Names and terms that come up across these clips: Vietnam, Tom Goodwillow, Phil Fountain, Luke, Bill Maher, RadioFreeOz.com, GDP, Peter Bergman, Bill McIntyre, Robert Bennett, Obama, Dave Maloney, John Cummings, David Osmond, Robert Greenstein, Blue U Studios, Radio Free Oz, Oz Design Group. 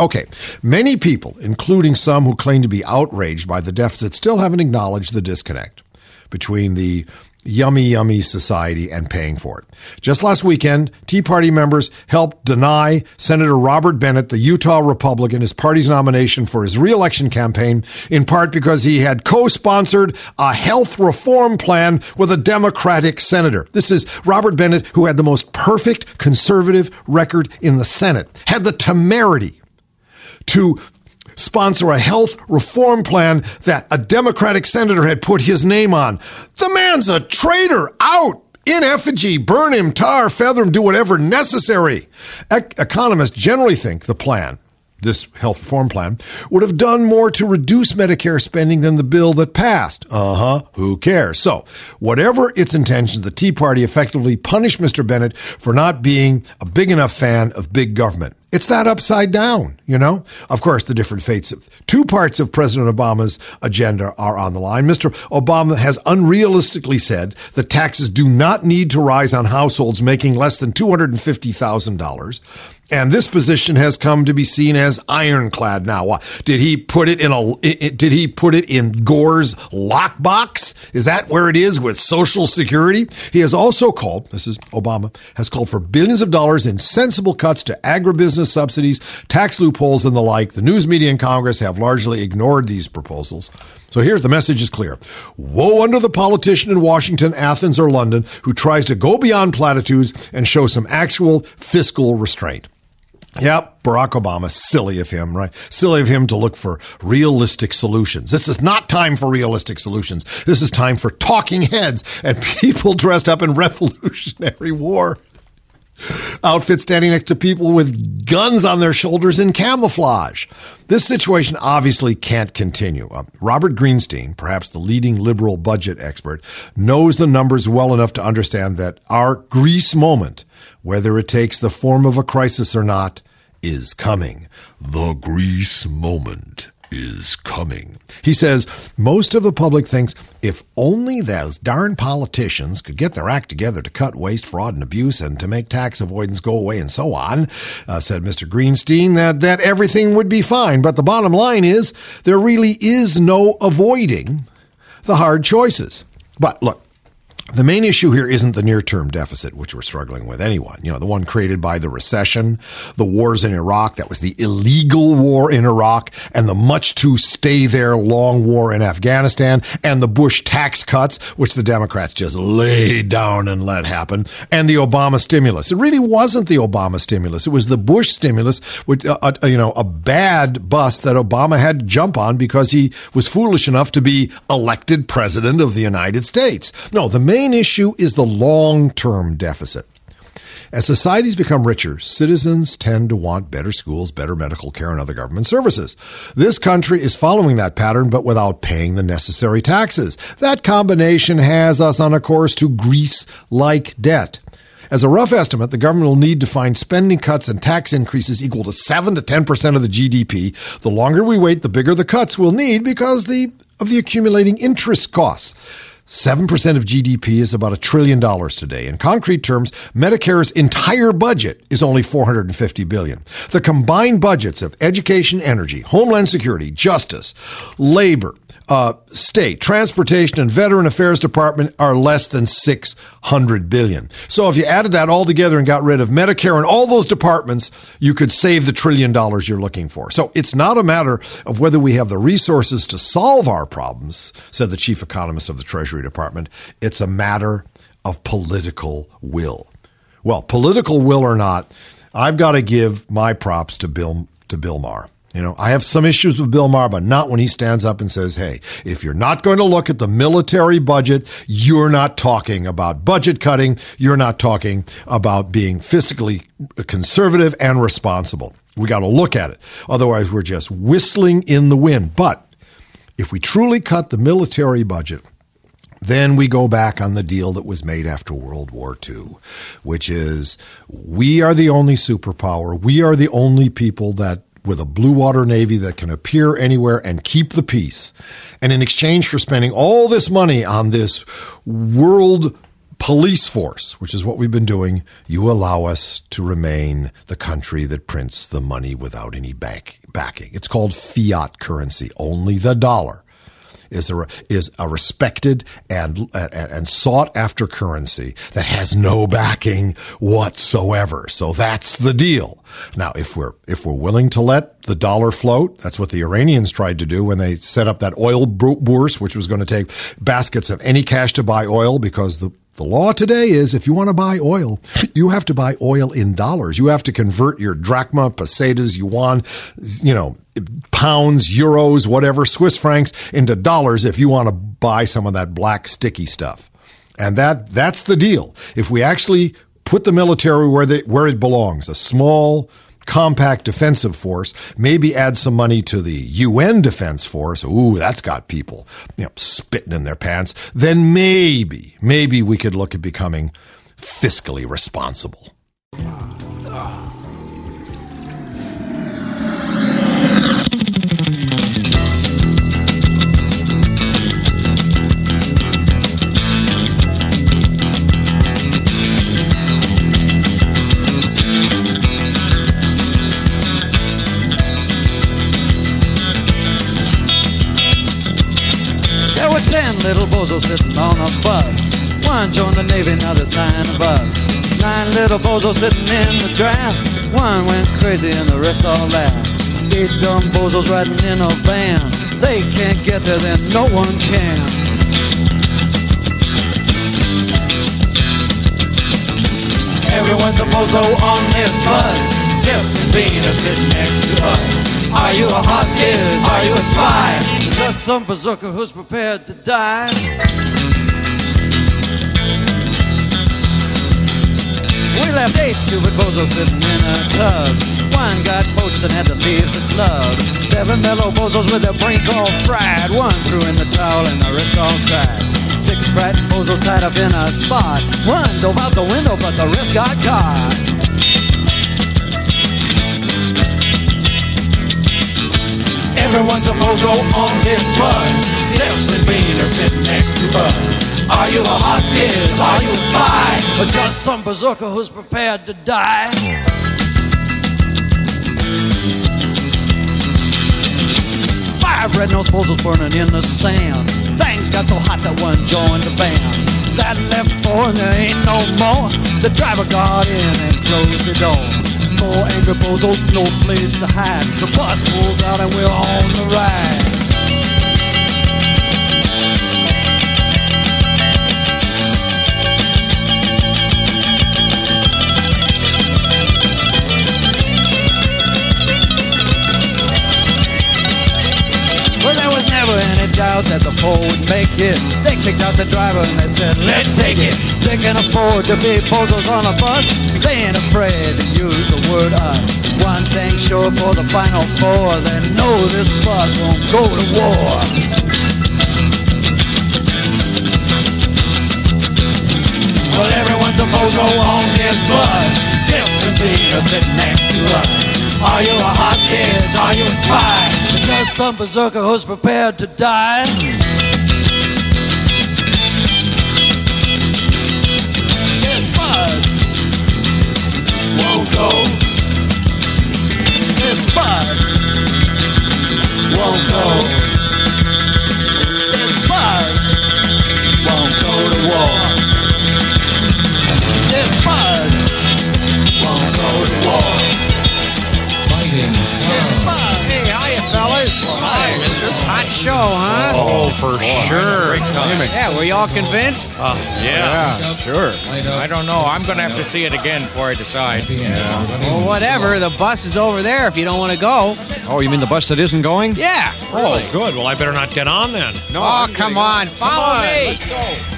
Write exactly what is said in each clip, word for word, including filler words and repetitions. Okay, many people, including some who claim to be outraged by the deficit, still haven't acknowledged the disconnect between the yummy, yummy society and paying for it. Just last weekend, Tea Party members helped deny Senator Robert Bennett, the Utah Republican, his party's nomination for his reelection campaign, in part because he had co-sponsored a health reform plan with a Democratic senator. This is Robert Bennett, who had the most perfect conservative record in the Senate, had the temerity to sponsor a health reform plan that a Democratic senator had put his name on. The man's a traitor. Out. In effigy. Burn him, tar, feather him, do whatever necessary. E- economists generally think the plan, this health reform plan, would have done more to reduce Medicare spending than the bill that passed. Uh-huh, who cares? So, whatever its intentions, the Tea Party effectively punished Mister Bennett for not being a big enough fan of big government. It's that upside down, you know? Of course, the different fates of two parts of President Obama's agenda are on the line. Mister Obama has unrealistically said that taxes do not need to rise on households making less than two hundred fifty thousand dollars. And this position has come to be seen as ironclad now. Did he put it in a? Did he put it in Gore's lockbox? Is that where it is with Social Security? He has also called, this is Obama, has called for billions of dollars in sensible cuts to agribusiness subsidies, tax loopholes, and the like. The news media and Congress have largely ignored these proposals. So here's the message is clear. Woe unto the politician in Washington, Athens, or London who tries to go beyond platitudes and show some actual fiscal restraint. Yep, Barack Obama, silly of him, right? Silly of him to look for realistic solutions. This is not time for realistic solutions. This is time for talking heads and people dressed up in Revolutionary War outfits standing next to people with guns on their shoulders in camouflage. This situation obviously can't continue. Uh, Robert Greenstein, perhaps the leading liberal budget expert, knows the numbers well enough to understand that our Greece moment, whether it takes the form of a crisis or not, is coming. The Greece moment is coming. He says, most of the public thinks if only those darn politicians could get their act together to cut waste, fraud, and abuse and to make tax avoidance go away and so on, uh, said Mister Greenstein, that, that everything would be fine. But the bottom line is there really is no avoiding the hard choices. But look, the main issue here isn't the near-term deficit, which we're struggling with anyone, you know, the one created by the recession, the wars in Iraq, that was the illegal war in Iraq, and the much-to-stay-there long war in Afghanistan, and the Bush tax cuts, which the Democrats just laid down and let happen, and the Obama stimulus. It really wasn't the Obama stimulus. It was the Bush stimulus, which, uh, uh, you know, a bad bus that Obama had to jump on because he was foolish enough to be elected president of the United States. No, the main The main issue is the long-term deficit. As societies become richer, citizens tend to want better schools, better medical care, and other government services. This country is following that pattern, but without paying the necessary taxes. That combination has us on a course to Greece-like debt. As a rough estimate, the government will need to find spending cuts and tax increases equal to seven to ten percent of the G D P. The longer we wait, the bigger the cuts we'll need because the, of the accumulating interest costs. Seven percent of G D P is about a trillion dollars today. In concrete terms, Medicare's entire budget is only four hundred fifty billion dollars. The combined budgets of education, energy, homeland security, justice, labor, uh, state, transportation, and veteran affairs department are less than six hundred billion dollars. So if you added that all together and got rid of Medicare and all those departments, you could save the trillion dollars you're looking for. So it's not a matter of whether we have the resources to solve our problems, said the chief economist of the Treasury Department. It's a matter of political will. Well, political will or not, I've got to give my props to Bill to Bill Maher. You know, I have some issues with Bill Maher, but not when he stands up and says, hey, if you're not going to look at the military budget, you're not talking about budget cutting. You're not talking about being fiscally conservative and responsible. We got to look at it. Otherwise, we're just whistling in the wind. But if we truly cut the military budget, then we go back on the deal that was made after World War Two, which is we are the only superpower. We are the only people that, with a blue water navy that can appear anywhere and keep the peace. And in exchange for spending all this money on this world police force, which is what we've been doing, you allow us to remain the country that prints the money without any back, backing. It's called fiat currency. Only the dollar is a, is a respected and, and, and sought after currency that has no backing whatsoever. So that's the deal. Now, if we're, if we're willing to let the dollar float, that's what the Iranians tried to do when they set up that oil bourse, which was going to take baskets of any cash to buy oil, because the, the law today is if you want to buy oil, you have to buy oil in dollars. You have to convert your drachma, pesetas, yuan, you know, pounds, euros, whatever, Swiss francs into dollars if you want to buy some of that black sticky stuff. And that that's the deal. If we actually put the military where they, where it belongs, a small, compact defensive force, maybe add some money to the U N defense force. Ooh, that's got people, you know, spitting in their pants. Then maybe, maybe we could look at becoming fiscally responsible. Little bozos sitting on a bus. One joined the Navy, now there's nine of us. Nine little bozos sitting in the draft. One went crazy and the rest all laughed. Eight dumb bozos riding in a van. They can't get there, then no one can. Everyone's a bozo on this bus. Sips and Bean are sitting next to us. Are you a hostage? Are you a spy? Just some berserker who's prepared to die. We left eight stupid bozos sitting in a tub. One got poached and had to leave the club. Seven mellow bozos with their brains all fried. One threw in the towel and the rest all cried. Six frat bozos tied up in a spot. One dove out the window but the rest got caught. Everyone's a bozo on this bus. Sips and Bean are sitting next to us. Are you a hostage? Are you a spy? Or just some berserker who's prepared to die? Five red-nosed bozos burning in the sand. Things got so hot that one joined the band. That left four and there ain't no more. The driver got in and closed the door. Four angry bozos, no place to hide. The bus pulls out and we're on the ride. Well, there was never any doubt that the four would make it. They kicked out the driver and they said, let's take it. They can afford to be bozos on a bus. They ain't afraid to use the word us. One thing sure for the final four, they know this bus won't go to war. Well, everyone's a bozo on this bus. Sips and Bean are sitting next to us. Are you a hostage? Are you a spy? Just some berserker who's prepared to die. Won't go. This bus won't go. This bus won't go to war. This bus won't go to war. Fighting. Hey, hiya, fellas. Well, hi, Mister Hot show, huh? Oh, for oh, sure. Yeah, were y'all convinced? Uh, yeah. yeah, sure. I don't know. I'm going to have to see it again before I decide. Yeah. Well, whatever. The bus is over there if you don't want to go. Oh, you mean the bus that isn't going? Yeah. Really. Oh, good. Well, I better not get on then. No. Oh, come on. Go. Follow come on. me. Let's go.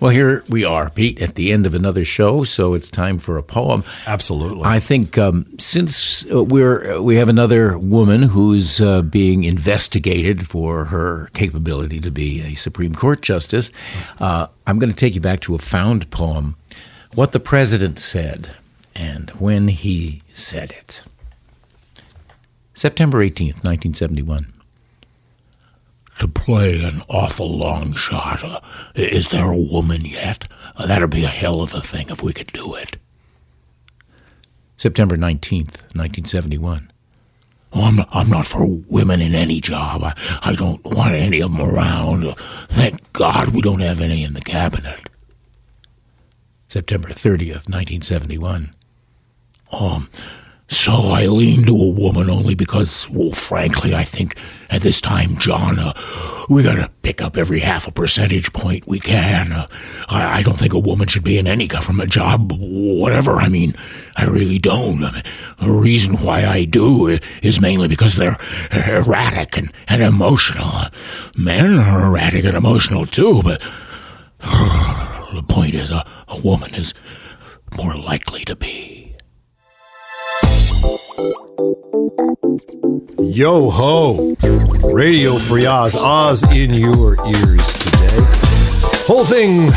Well, here we are, Pete, at the end of another show, so it's time for a poem. Absolutely. I think um, since we're we have another woman who's uh, being investigated for her capability to be a Supreme Court justice, uh, I'm going to take you back to a found poem, What the President Said and When He Said It. September eighteenth, nineteen seventy-one. To play an awful long shot. Uh, is there a woman yet? Uh, that'd be a hell of a thing if we could do it. September nineteenth, nineteen seventy-one. Oh, I'm, I'm not for women in any job. I, I don't want any of them around. Uh, thank God we don't have any in the cabinet. September thirtieth, nineteen seventy-one. Um... So I lean to a woman only because, well, frankly, I think at this time, John, uh, we got to pick up every half a percentage point we can. Uh, I, I don't think a woman should be in any government job, whatever. I mean, I really don't. I mean, the reason why I do is mainly because they're erratic and, and emotional. Men are erratic and emotional, too, but uh, the point is uh, a woman is more likely to be. Yo ho! Radio Free Oz, Oz in your ears today. Whole thing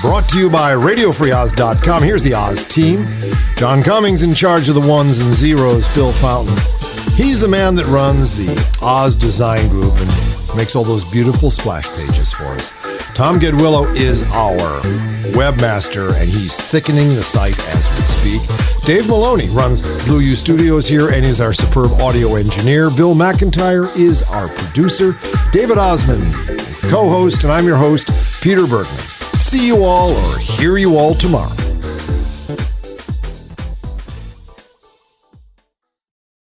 brought to you by radio free oz dot com. Here's the Oz team. John Cummings in charge of the ones and zeros, Phil Fountain. He's the man that runs the Oz Design Group and makes all those beautiful splash pages for us. Tom Goodwillow is our webmaster, and he's thickening the site as we speak. Dave Maloney runs Blue U Studios here and is our superb audio engineer. Bill McIntyre is our producer. David Osmond is the co-host, and I'm your host, Peter Bergman. See you all or hear you all tomorrow.